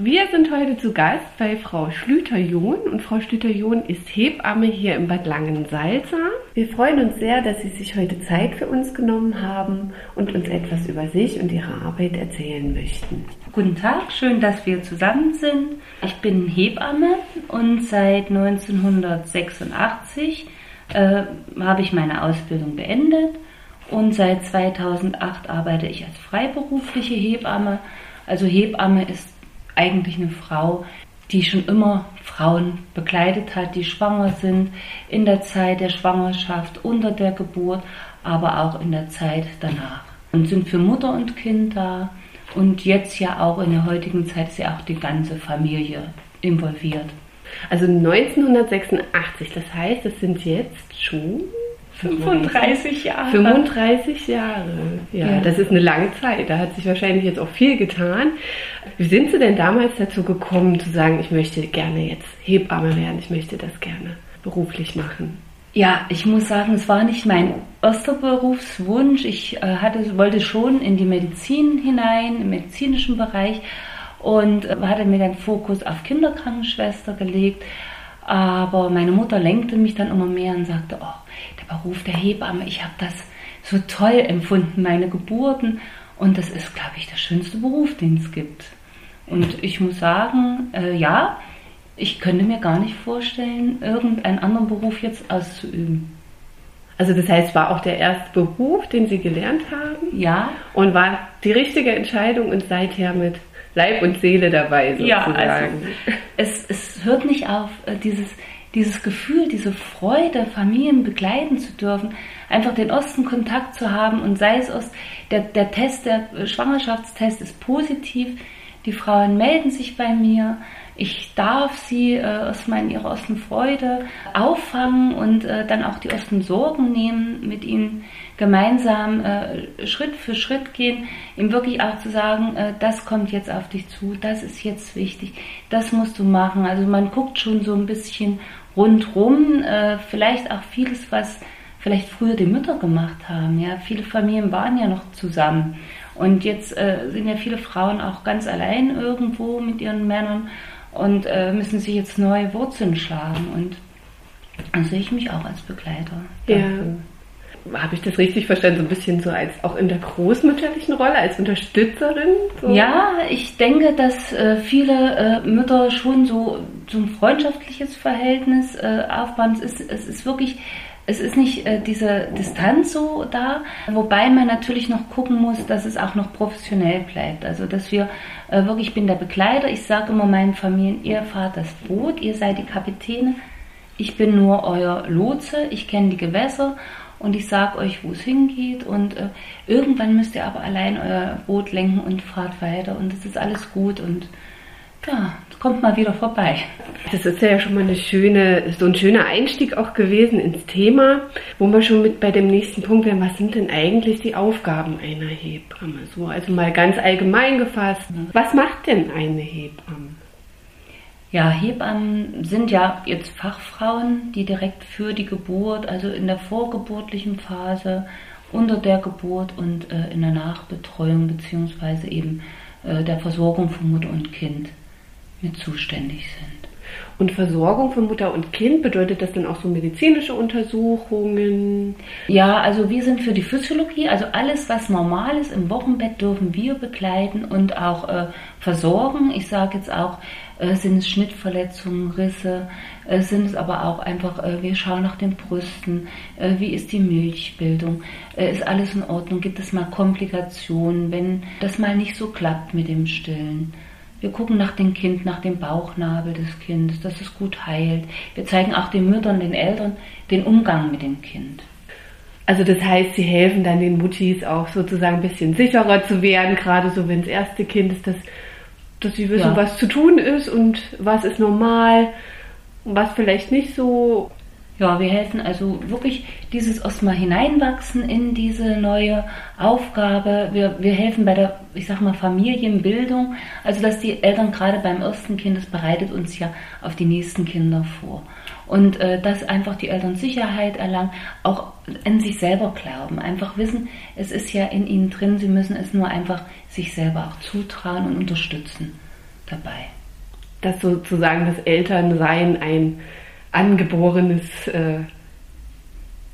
Wir sind heute zu Gast bei Frau Schlüter-John und Frau Schlüter-John ist Hebamme hier im Bad Langensalza. Wir freuen uns sehr, dass Sie sich heute Zeit für uns genommen haben und uns etwas über sich und Ihre Arbeit erzählen möchten. Guten Tag, schön, dass wir zusammen sind. Ich bin Hebamme und seit 1986 habe ich meine Ausbildung beendet und seit 2008 arbeite ich als freiberufliche Hebamme. Also Hebamme ist eigentlich eine Frau, die schon immer Frauen begleitet hat, die schwanger sind, in der Zeit der Schwangerschaft, unter der Geburt, aber auch in der Zeit danach. Und sind für Mutter und Kind da und jetzt ja auch in der heutigen Zeit ist ja auch die ganze Familie involviert. Also 1986, das heißt, das sind jetzt schon 35 Jahre. 35 Jahre. Ja, das ist eine lange Zeit. Da hat sich wahrscheinlich jetzt auch viel getan. Wie sind Sie denn damals dazu gekommen, zu sagen, ich möchte gerne jetzt Hebamme werden, ich möchte das gerne beruflich machen? Ja, ich muss sagen, es war nicht mein erster Berufswunsch. Ich wollte schon in die Medizin hinein, im medizinischen Bereich und hatte mir den Fokus auf Kinderkrankenschwester gelegt. Aber meine Mutter lenkte mich dann immer mehr und sagte, oh, der Beruf der Hebamme, ich habe das so toll empfunden, meine Geburten. Und das ist, glaube ich, der schönste Beruf, den es gibt. Und ich muss sagen, ja, ich könnte mir gar nicht vorstellen, irgendeinen anderen Beruf jetzt auszuüben. Also das heißt, war auch der erste Beruf, den Sie gelernt haben? Ja. Und war die richtige Entscheidung und seither mit Leib und Seele dabei sozusagen. Ja, also es hört nicht auf, dieses Gefühl, diese Freude, Familien begleiten zu dürfen, einfach den ersten Kontakt zu haben und sei es aus, der Schwangerschaftstest ist positiv, die Frauen melden sich bei mir, ich darf sie aus ihrer ersten Freude auffangen und dann auch die ersten Sorgen nehmen, mit ihnen gemeinsam Schritt für Schritt gehen, ihm wirklich auch zu sagen, das kommt jetzt auf dich zu, das ist jetzt wichtig, das musst du machen. Also man guckt schon so ein bisschen rundrum, vielleicht auch vieles, was vielleicht früher die Mütter gemacht haben. Ja? Viele Familien waren ja noch zusammen und jetzt sind ja viele Frauen auch ganz allein irgendwo mit ihren Männern und müssen sich jetzt neue Wurzeln schlagen und dann sehe ich mich auch als Begleiter dafür. Ja. Habe ich das richtig verstanden? So ein bisschen so als auch in der großmütterlichen Rolle, als Unterstützerin? So. Ja, ich denke, dass viele Mütter schon so ein freundschaftliches Verhältnis aufbauen. Es ist nicht diese Distanz so da, wobei man natürlich noch gucken muss, dass es auch noch professionell bleibt. Also dass wir wirklich, ich bin der Begleiter, ich sage immer meinen Familien, ihr fahrt das Boot, ihr seid die Kapitäne, ich bin nur euer Lotse, ich kenne die Gewässer. Und ich sage euch, wo es hingeht und irgendwann müsst ihr aber allein euer Boot lenken und fahrt weiter und es ist alles gut und ja, kommt mal wieder vorbei. Das ist ja schon mal ein schöner Einstieg auch gewesen ins Thema, wo wir schon mit bei dem nächsten Punkt wären, was sind denn eigentlich die Aufgaben einer Hebamme? So, also mal ganz allgemein gefasst, was macht denn eine Hebamme? Ja, Hebammen sind ja jetzt Fachfrauen, die direkt für die Geburt, also in der vorgeburtlichen Phase, unter der Geburt und in der Nachbetreuung bzw. eben der Versorgung von Mutter und Kind mit zuständig sind. Und Versorgung von Mutter und Kind, bedeutet das dann auch so medizinische Untersuchungen? Ja, also wir sind für die Physiologie, also alles, was normal ist im Wochenbett, dürfen wir begleiten und auch versorgen. Ich sage jetzt auch, sind es Schnittverletzungen, Risse, sind es aber auch einfach, wir schauen nach den Brüsten, wie ist die Milchbildung, ist alles in Ordnung, gibt es mal Komplikationen, wenn das mal nicht so klappt mit dem Stillen. Wir gucken nach dem Kind, nach dem Bauchnabel des Kindes, dass es gut heilt. Wir zeigen auch den Müttern, den Eltern den Umgang mit dem Kind. Also das heißt, Sie helfen dann den Muttis auch sozusagen ein bisschen sicherer zu werden, gerade so wenn das erste Kind ist, dass sie wissen, ja, was zu tun ist und was ist normal und was vielleicht nicht so. Ja, wir helfen also wirklich dieses erstmal hineinwachsen in diese neue Aufgabe. Wir helfen bei der, ich sag mal, Familienbildung. Also dass die Eltern gerade beim ersten Kind, das bereitet uns ja auf die nächsten Kinder vor. Und dass einfach die Eltern Sicherheit erlangen, auch an sich selber glauben. Einfach wissen, es ist ja in ihnen drin, sie müssen es nur einfach sich selber auch zutrauen und unterstützen. dabei. Dass sozusagen das Elternsein ein angeborenes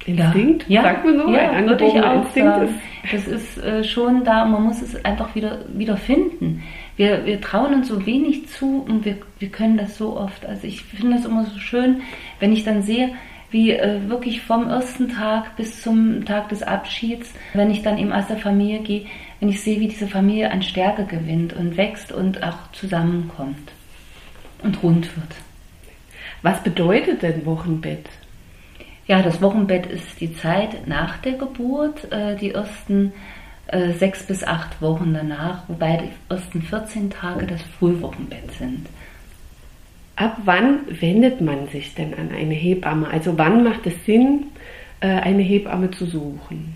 Instinkt, ja. Sagt man so? Ja, ein angeborener Instinkt ist. Das ist schon da, man muss es einfach wieder finden. Wir trauen uns so wenig zu und wir können das so oft. Also ich finde das immer so schön, wenn ich dann sehe, wie wirklich vom ersten Tag bis zum Tag des Abschieds, wenn ich dann eben aus der Familie gehe, wenn ich sehe, wie diese Familie an Stärke gewinnt und wächst und auch zusammenkommt und rund wird. Was bedeutet denn Wochenbett? Ja, das Wochenbett ist die Zeit nach der Geburt, die ersten 6 bis 8 Wochen danach, wobei die ersten 14 Tage das Frühwochenbett sind. Ab wann wendet man sich denn an eine Hebamme? Also wann macht es Sinn, eine Hebamme zu suchen?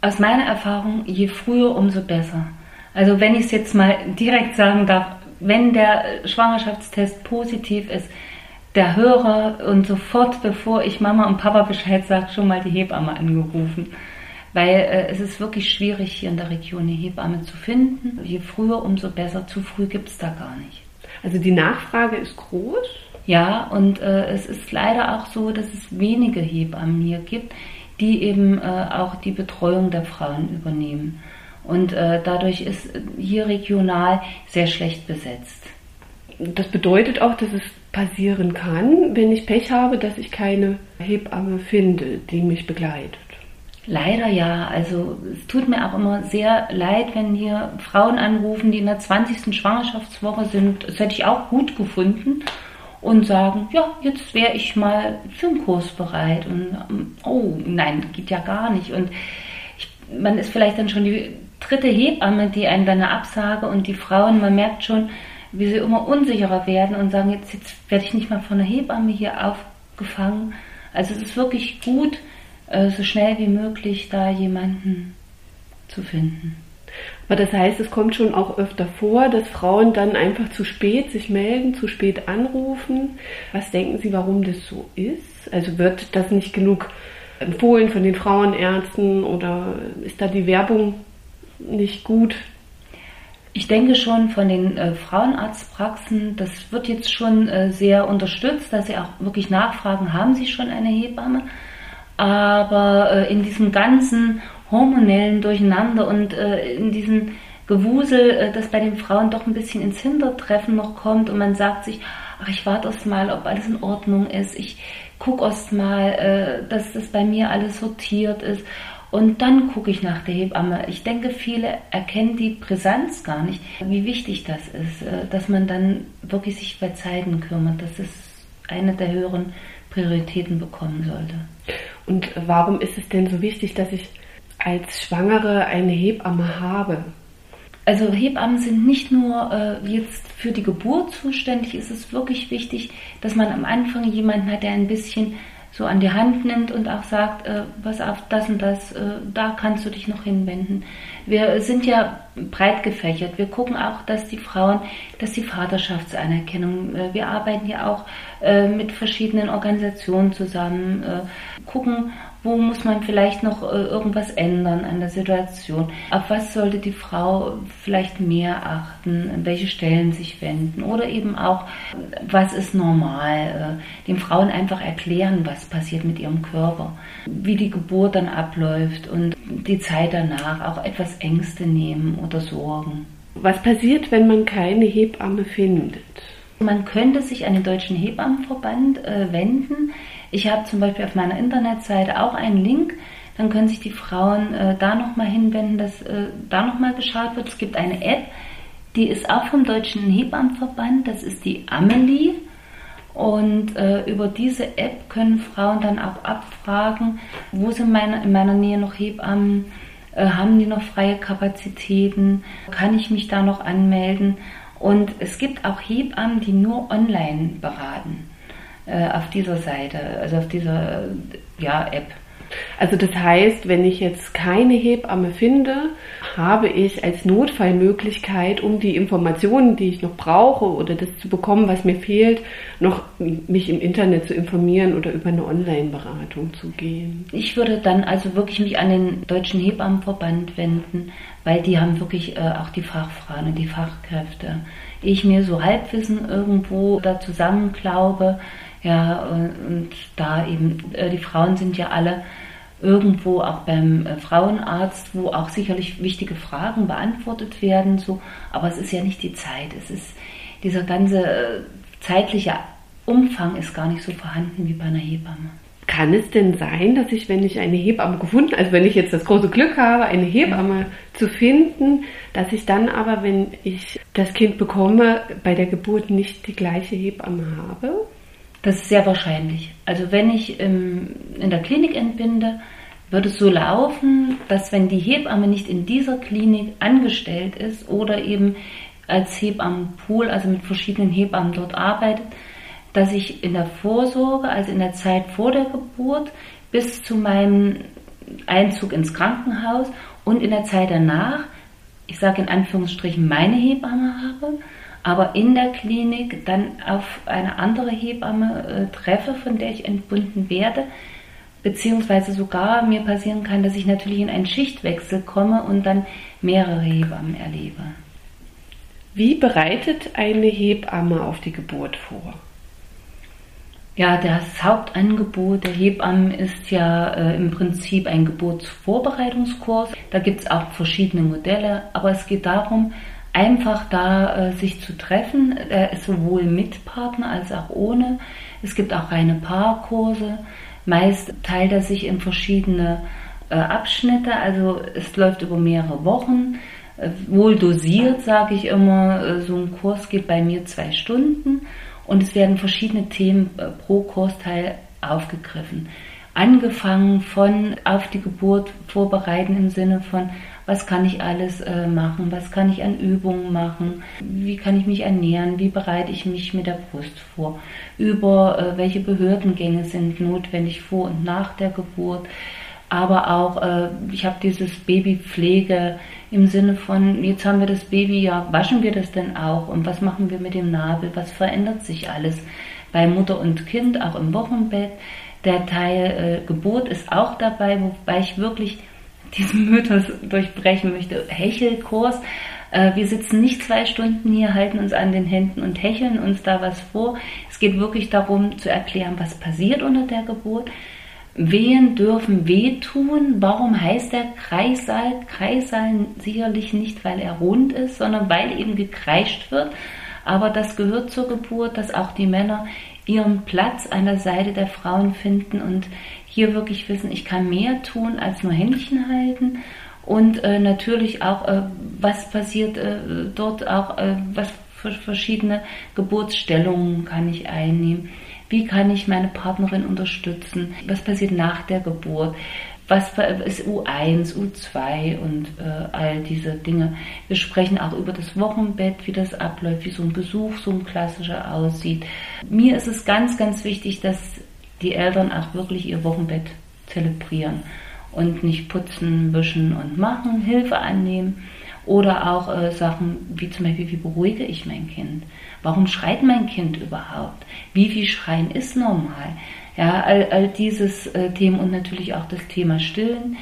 Aus meiner Erfahrung, je früher, umso besser. Also wenn ich es jetzt mal direkt sagen darf, wenn der Schwangerschaftstest positiv ist, der Hörer und sofort, bevor ich Mama und Papa Bescheid sage, schon mal die Hebamme angerufen. Weil es ist wirklich schwierig, hier in der Region eine Hebamme zu finden. Je früher, umso besser. Zu früh gibt es da gar nicht. Also die Nachfrage ist groß? Ja, und es ist leider auch so, dass es wenige Hebammen hier gibt, die eben auch die Betreuung der Frauen übernehmen. Und dadurch ist hier regional sehr schlecht besetzt. Das bedeutet auch, dass es passieren kann, wenn ich Pech habe, dass ich keine Hebamme finde, die mich begleitet. Leider ja. Also es tut mir auch immer sehr leid, wenn hier Frauen anrufen, die in der 20. Schwangerschaftswoche sind. Das hätte ich auch gut gefunden und sagen, ja, jetzt wäre ich mal für einen Kurs bereit. Und oh, nein, geht ja gar nicht. Und man ist vielleicht dann schon die dritte Hebamme, die einem dann eine Absage, und die Frauen, man merkt schon, wie sie immer unsicherer werden und sagen, jetzt werde ich nicht mal von einer Hebamme hier aufgefangen. Also es ist wirklich gut, so schnell wie möglich da jemanden zu finden. Aber das heißt, es kommt schon auch öfter vor, dass Frauen dann einfach zu spät sich melden, zu spät anrufen. Was denken Sie, warum das so ist? Also wird das nicht genug empfohlen von den Frauenärzten oder ist da die Werbung nicht gut? Ich denke schon von den Frauenarztpraxen, das wird jetzt schon sehr unterstützt, dass sie auch wirklich nachfragen, haben sie schon eine Hebamme? Aber in diesem ganzen hormonellen Durcheinander und in diesem Gewusel, das bei den Frauen doch ein bisschen ins Hintertreffen noch kommt und man sagt sich, ach, ich warte erst mal, ob alles in Ordnung ist, ich gucke erst mal, dass das bei mir alles sortiert ist und dann gucke ich nach der Hebamme. Ich denke, viele erkennen die Brisanz gar nicht, wie wichtig das ist, dass man dann wirklich sich bei Zeiten kümmert, dass es eine der höheren Prioritäten bekommen sollte. Und warum ist es denn so wichtig, dass ich als Schwangere eine Hebamme habe? Also Hebammen sind nicht nur jetzt für die Geburt zuständig. Es ist wirklich wichtig, dass man am Anfang jemanden hat, der ein bisschen so an die Hand nimmt und auch sagt, pass auf, das und das, da kannst du dich noch hinwenden. Wir sind ja breit gefächert. Wir gucken auch, dass die Vaterschaftsanerkennung, wir arbeiten ja auch mit verschiedenen Organisationen zusammen, gucken, wo muss man vielleicht noch irgendwas ändern an der Situation, auf was sollte die Frau vielleicht mehr achten, an welche Stellen sich wenden oder eben auch, was ist normal, den Frauen einfach erklären, was passiert mit ihrem Körper, wie die Geburt dann abläuft und die Zeit danach, auch etwas Ängste nehmen oder Sorgen. Was passiert, wenn man keine Hebamme findet? Man könnte sich an den Deutschen Hebammenverband wenden. Ich habe zum Beispiel auf meiner Internetseite auch einen Link. Dann können sich die Frauen da nochmal hinwenden, dass da nochmal geschaut wird. Es gibt eine App, die ist auch vom Deutschen Hebammenverband. Das ist die Amelie. Und über diese App können Frauen dann auch abfragen, wo sind in meiner Nähe noch Hebammen, haben die noch freie Kapazitäten, kann ich mich da noch anmelden? Und es gibt auch Hebammen, die nur online beraten, auf dieser Seite, also auf dieser App. Also das heißt, wenn ich jetzt keine Hebamme finde, habe ich als Notfallmöglichkeit, um die Informationen, die ich noch brauche oder das zu bekommen, was mir fehlt, noch mich im Internet zu informieren oder über eine Online-Beratung zu gehen. Ich würde dann also wirklich mich an den Deutschen Hebammenverband wenden, weil die haben wirklich auch die Fachfrauen und die Fachkräfte. die ich mir so halbwissen irgendwo da zusammenklaube. Ja, und da eben, die Frauen sind ja alle irgendwo auch beim Frauenarzt, wo auch sicherlich wichtige Fragen beantwortet werden, so, aber es ist ja nicht die Zeit. Es ist, dieser ganze zeitliche Umfang ist gar nicht so vorhanden wie bei einer Hebamme. Kann es denn sein, dass ich, wenn ich eine Hebamme gefunden, also wenn ich jetzt das große Glück habe, eine Hebamme zu finden, dass ich dann aber, wenn ich das Kind bekomme, bei der Geburt nicht die gleiche Hebamme habe? Das ist sehr wahrscheinlich. Also wenn ich in der Klinik entbinde, wird es so laufen, dass wenn die Hebamme nicht in dieser Klinik angestellt ist oder eben als Hebammenpool, also mit verschiedenen Hebammen dort arbeitet, dass ich in der Vorsorge, also in der Zeit vor der Geburt bis zu meinem Einzug ins Krankenhaus und in der Zeit danach, ich sage in Anführungsstrichen, meine Hebamme habe, aber in der Klinik dann auf eine andere Hebamme treffe, von der ich entbunden werde, beziehungsweise sogar mir passieren kann, dass ich natürlich in einen Schichtwechsel komme und dann mehrere Hebammen erlebe. Wie bereitet eine Hebamme auf die Geburt vor? Ja, das Hauptangebot der Hebammen ist ja im Prinzip ein Geburtsvorbereitungskurs. Da gibt es auch verschiedene Modelle, aber es geht darum, einfach da sich zu treffen, sowohl mit Partner als auch ohne. Es gibt auch reine Paarkurse, meist teilt er sich in verschiedene Abschnitte, also es läuft über mehrere Wochen, wohl dosiert, sage ich immer, so ein Kurs geht bei mir 2 Stunden. Und es werden verschiedene Themen pro Kursteil aufgegriffen. Angefangen von auf die Geburt vorbereiten im Sinne von, was kann ich alles machen, was kann ich an Übungen machen, wie kann ich mich ernähren, wie bereite ich mich mit der Brust vor, über welche Behördengänge sind notwendig vor und nach der Geburt. Aber auch, ich habe dieses Babypflege im Sinne von, jetzt haben wir das Baby, ja, waschen wir das denn auch? Und was machen wir mit dem Nabel? Was verändert sich alles bei Mutter und Kind, auch im Wochenbett? Der Teil Geburt ist auch dabei, wobei ich wirklich diesen Mythos durchbrechen möchte. Hechelkurs, wir sitzen nicht 2 Stunden hier, halten uns an den Händen und hecheln uns da was vor. Es geht wirklich darum, zu erklären, was passiert unter der Geburt. Wehen dürfen wehtun. Warum heißt der Kreissaal? Kreissaal sicherlich nicht, weil er rund ist, sondern weil eben gekreischt wird. Aber das gehört zur Geburt, dass auch die Männer ihren Platz an der Seite der Frauen finden und hier wirklich wissen, ich kann mehr tun als nur Händchen halten. Und natürlich auch, was passiert dort auch, was für verschiedene Geburtsstellungen kann ich einnehmen. Wie kann ich meine Partnerin unterstützen? Was passiert nach der Geburt? Was ist U1, U2 und all diese Dinge? Wir sprechen auch über das Wochenbett, wie das abläuft, wie so ein Besuch, so ein klassischer aussieht. Mir ist es ganz, ganz wichtig, dass die Eltern auch wirklich ihr Wochenbett zelebrieren und nicht putzen, wischen und machen, Hilfe annehmen. Oder auch Sachen wie zum Beispiel, wie beruhige ich mein Kind? Warum schreit mein Kind überhaupt? Wie viel Schreien ist normal? Ja, all dieses Themen und natürlich auch das Thema Stillen.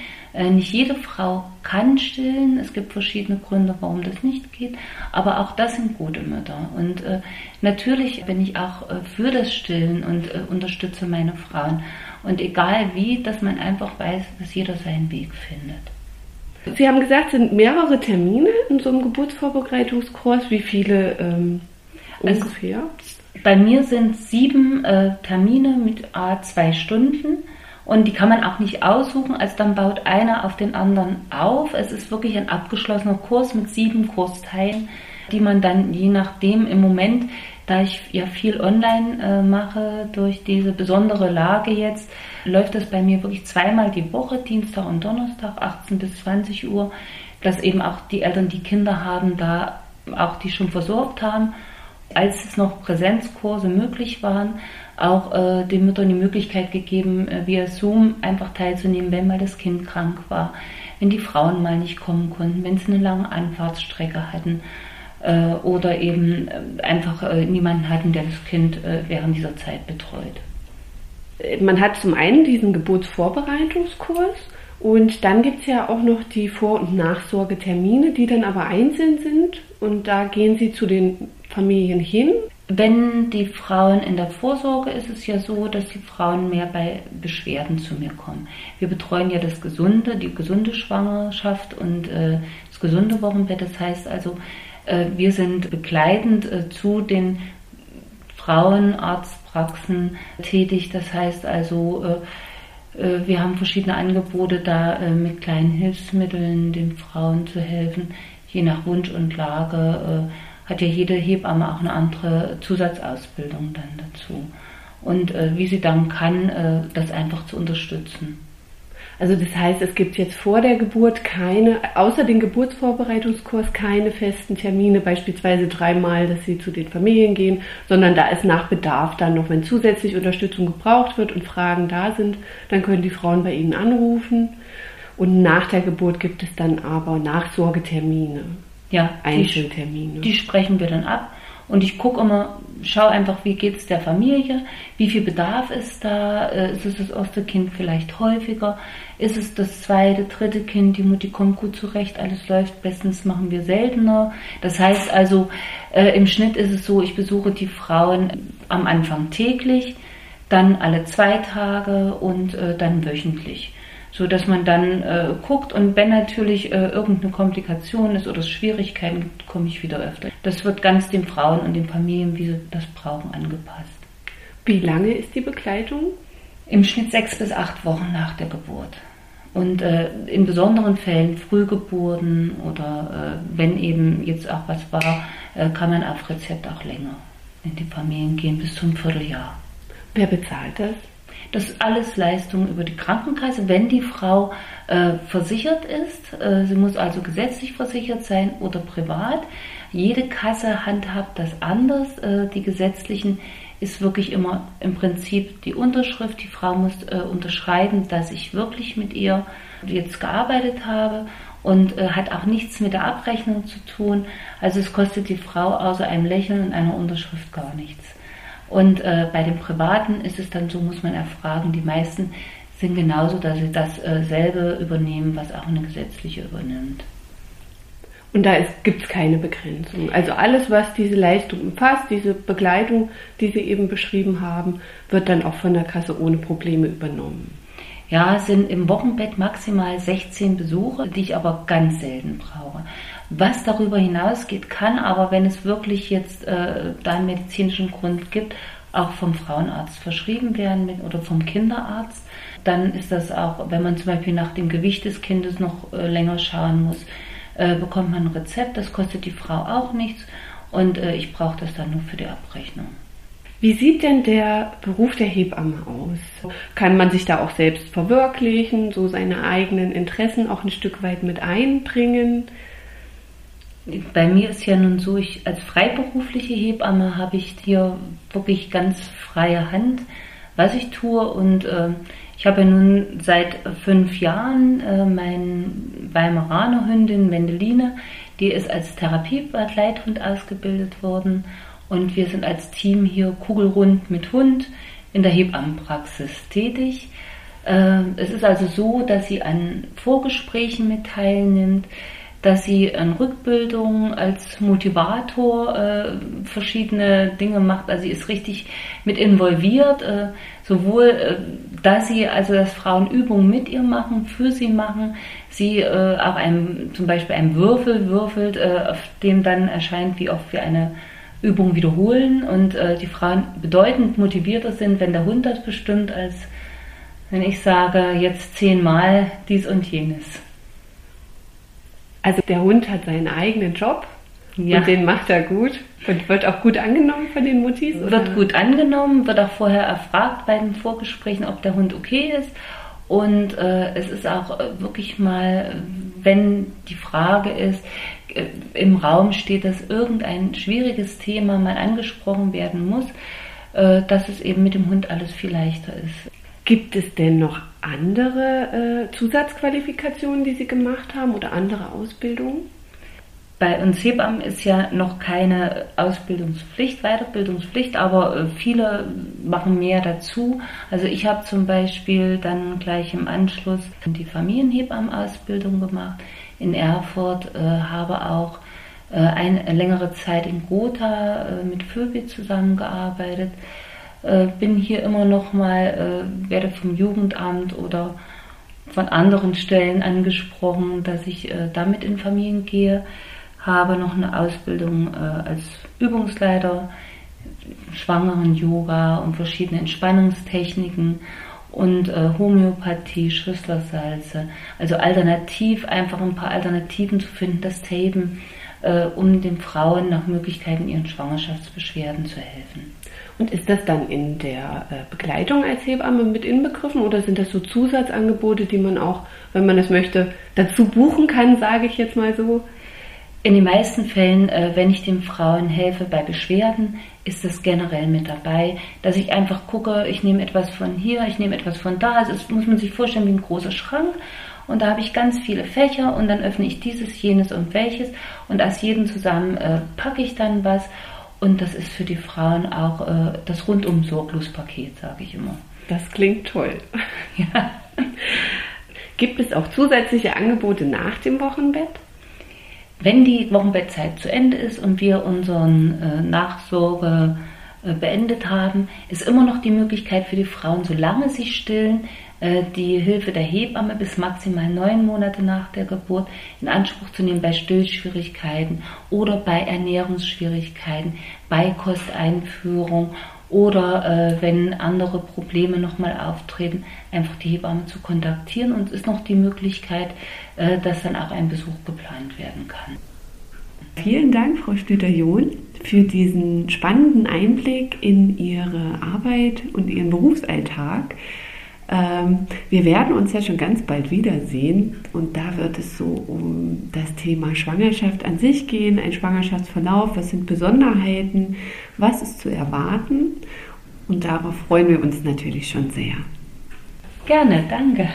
Nicht jede Frau kann stillen. Es gibt verschiedene Gründe, warum das nicht geht. Aber auch das sind gute Mütter. Und natürlich bin ich auch für das Stillen und unterstütze meine Frauen. Und egal wie, dass man einfach weiß, dass jeder seinen Weg findet. Sie haben gesagt, es sind mehrere Termine in so einem Geburtsvorbereitungskurs. Wie viele ungefähr? Also, bei mir sind 7 Termine mit A2 Stunden und die kann man auch nicht aussuchen. Also dann baut einer auf den anderen auf. Es ist wirklich ein abgeschlossener Kurs mit 7 Kursteilen, die man dann je nachdem im Moment, da ich ja viel online mache, durch diese besondere Lage jetzt, läuft das bei mir wirklich 2-mal die Woche, Dienstag und Donnerstag, 18 bis 20 Uhr, dass eben auch die Eltern, die Kinder haben, da auch die schon versorgt haben, als es noch Präsenzkurse möglich waren, auch den Müttern die Möglichkeit gegeben, via Zoom einfach teilzunehmen, wenn mal das Kind krank war, wenn die Frauen mal nicht kommen konnten, wenn sie eine lange Anfahrtsstrecke hatten. Oder eben einfach niemanden hatten, der das Kind während dieser Zeit betreut. Man hat zum einen diesen Geburtsvorbereitungskurs Und dann gibt es ja auch noch die Vor- und Nachsorgetermine, die dann aber einzeln sind. Und da gehen Sie zu den Familien hin. Wenn die Frauen in der Vorsorge, ist es ja so, dass die Frauen mehr bei Beschwerden zu mir kommen. Wir betreuen ja das Gesunde, die gesunde Schwangerschaft und das gesunde Wochenbett. Das heißt also, wir sind begleitend zu den Frauenarztpraxen tätig. Das heißt also, wir haben verschiedene Angebote da, mit kleinen Hilfsmitteln den Frauen zu helfen, je nach Wunsch und Lage. Hat ja jede Hebamme auch eine andere Zusatzausbildung dann dazu. Und wie sie dann kann, das einfach zu unterstützen. Also das heißt, es gibt jetzt vor der Geburt keine, außer den Geburtsvorbereitungskurs, keine festen Termine, beispielsweise 3-mal, dass sie zu den Familien gehen, sondern da ist nach Bedarf dann noch, wenn zusätzlich Unterstützung gebraucht wird und Fragen da sind, dann können die Frauen bei Ihnen anrufen. Und nach der Geburt gibt es dann aber Nachsorgetermine. Ja, Einzeltermine. Die sprechen wir dann ab und ich gucke immer, schaue einfach, wie geht es der Familie, wie viel Bedarf ist da, ist es das erste Kind vielleicht häufiger, ist es das zweite, dritte Kind, die Mutti kommt gut zurecht, alles läuft bestens, machen wir seltener. Das heißt also, im Schnitt ist es so, ich besuche die Frauen am Anfang täglich, dann alle 2 Tage und dann wöchentlich. So dass man dann guckt und wenn natürlich irgendeine Komplikation ist oder es Schwierigkeiten gibt, komme ich wieder öfter. Das wird ganz den Frauen und den Familien, wie sie das brauchen, angepasst. Wie lange ist die Begleitung? Im Schnitt 6 bis 8 Wochen nach der Geburt. Und in besonderen Fällen Frühgeburten oder wenn eben jetzt auch was war, kann man auf Rezept auch länger in die Familien gehen, bis zum Vierteljahr. Wer bezahlt das? Das ist alles Leistung über die Krankenkasse, wenn die Frau versichert ist. Sie muss also gesetzlich versichert sein oder privat. Jede Kasse handhabt das anders. Die gesetzlichen ist wirklich immer im Prinzip die Unterschrift. Die Frau muss unterschreiben, dass ich wirklich mit ihr jetzt gearbeitet habe und hat auch nichts mit der Abrechnung zu tun. Also es kostet die Frau außer einem Lächeln und einer Unterschrift gar nichts. Und bei den Privaten ist es dann so, muss man erfragen, die meisten sind genauso, dass sie dasselbe übernehmen, was auch eine gesetzliche übernimmt. Und da gibt es keine Begrenzung. Also alles, was diese Leistung umfasst, diese Begleitung, die Sie eben beschrieben haben, wird dann auch von der Kasse ohne Probleme übernommen. Ja, es sind im Wochenbett maximal 16 Besuche, die ich aber ganz selten brauche. Was darüber hinausgeht, kann aber, wenn es wirklich jetzt da einen medizinischen Grund gibt, auch vom Frauenarzt verschrieben werden oder vom Kinderarzt. Dann ist das auch, wenn man zum Beispiel nach dem Gewicht des Kindes noch länger schauen muss, bekommt man ein Rezept, das kostet die Frau auch nichts und ich brauche das dann nur für die Abrechnung. Wie sieht denn der Beruf der Hebamme aus? Kann man sich da auch selbst verwirklichen, so seine eigenen Interessen auch ein Stück weit mit einbringen? Bei mir ist ja nun so, ich als freiberufliche Hebamme habe ich hier wirklich ganz freie Hand, was ich tue. Und ich habe ja nun seit 5 Jahren meine Weimaraner Hündin Wendeline, die ist als Therapiebegleithund ausgebildet worden. Und wir sind als Team hier kugelrund mit Hund in der Hebammenpraxis tätig. Es ist also so, dass sie an Vorgesprächen mit teilnimmt, dass sie an Rückbildungen als Motivator verschiedene Dinge macht. Also sie ist richtig mit involviert, sowohl, dass sie, also dass Frauen Übungen mit ihr machen, für sie machen. Sie auch zum Beispiel einen Würfel würfelt, auf dem dann erscheint, wie oft wir eine Übung wiederholen und die Frauen bedeutend motivierter sind, wenn der Hund das bestimmt, als wenn ich sage, jetzt 10-mal dies und jenes. Also der Hund hat seinen eigenen Job, ja. Und den macht er gut und wird auch gut angenommen von den Muttis? Oder? Wird gut angenommen, wird auch vorher erfragt bei den Vorgesprächen, ob der Hund okay ist. Und es ist auch wirklich mal, wenn die Frage ist, im Raum steht, dass irgendein schwieriges Thema mal angesprochen werden muss, dass es eben mit dem Hund alles viel leichter ist. Gibt es denn noch andere Zusatzqualifikationen, die Sie gemacht haben oder andere Ausbildungen? bei uns Hebammen ist ja noch keine Ausbildungspflicht, Weiterbildungspflicht, aber viele machen mehr dazu. Also ich habe zum Beispiel dann gleich im Anschluss die Familienhebammenausbildung gemacht in Erfurt, habe auch eine längere Zeit in Gotha mit Phoebe zusammengearbeitet, bin hier immer noch mal, werde vom Jugendamt oder von anderen Stellen angesprochen, dass ich damit in Familien gehe, habe noch eine Ausbildung als Übungsleiter, Schwangeren-Yoga und verschiedene Entspannungstechniken und Homöopathie, Schüsslersalze. Also alternativ, einfach ein paar Alternativen zu finden, das Tapen, um den Frauen nach Möglichkeiten ihren Schwangerschaftsbeschwerden zu helfen. Und ist das dann in der Begleitung als Hebamme mit inbegriffen oder sind das so Zusatzangebote, die man auch, wenn man das möchte, dazu buchen kann, sage ich jetzt mal so? In den meisten Fällen, wenn ich den Frauen helfe bei Beschwerden, ist das generell mit dabei, dass ich einfach gucke, ich nehme etwas von hier, ich nehme etwas von da. Also das muss man sich vorstellen wie ein großer Schrank. Und da habe ich ganz viele Fächer und dann öffne ich dieses, jenes und welches und aus jedem zusammen packe ich dann was. Und das ist für die Frauen auch das Rundum-Sorglos-Paket, sage ich immer. Das klingt toll. Ja. Gibt es auch zusätzliche Angebote nach dem Wochenbett? Wenn die Wochenbettzeit zu Ende ist und wir unseren Nachsorge beendet haben, ist immer noch die Möglichkeit für die Frauen, solange sie stillen, die Hilfe der Hebamme bis maximal 9 Monate nach der Geburt in Anspruch zu nehmen bei Stillschwierigkeiten oder bei Ernährungsschwierigkeiten, bei Kosteinführung oder wenn andere Probleme nochmal auftreten, einfach die Hebamme zu kontaktieren. Und es ist noch die Möglichkeit, dass dann auch ein Besuch geplant werden kann. Vielen Dank, Frau Schlüter-John, für diesen spannenden Einblick in Ihre Arbeit und Ihren Berufsalltag. Wir werden uns ja schon ganz bald wiedersehen und da wird es so um das Thema Schwangerschaft an sich gehen, ein Schwangerschaftsverlauf, was sind Besonderheiten, was ist zu erwarten und darauf freuen wir uns natürlich schon sehr. Gerne, danke.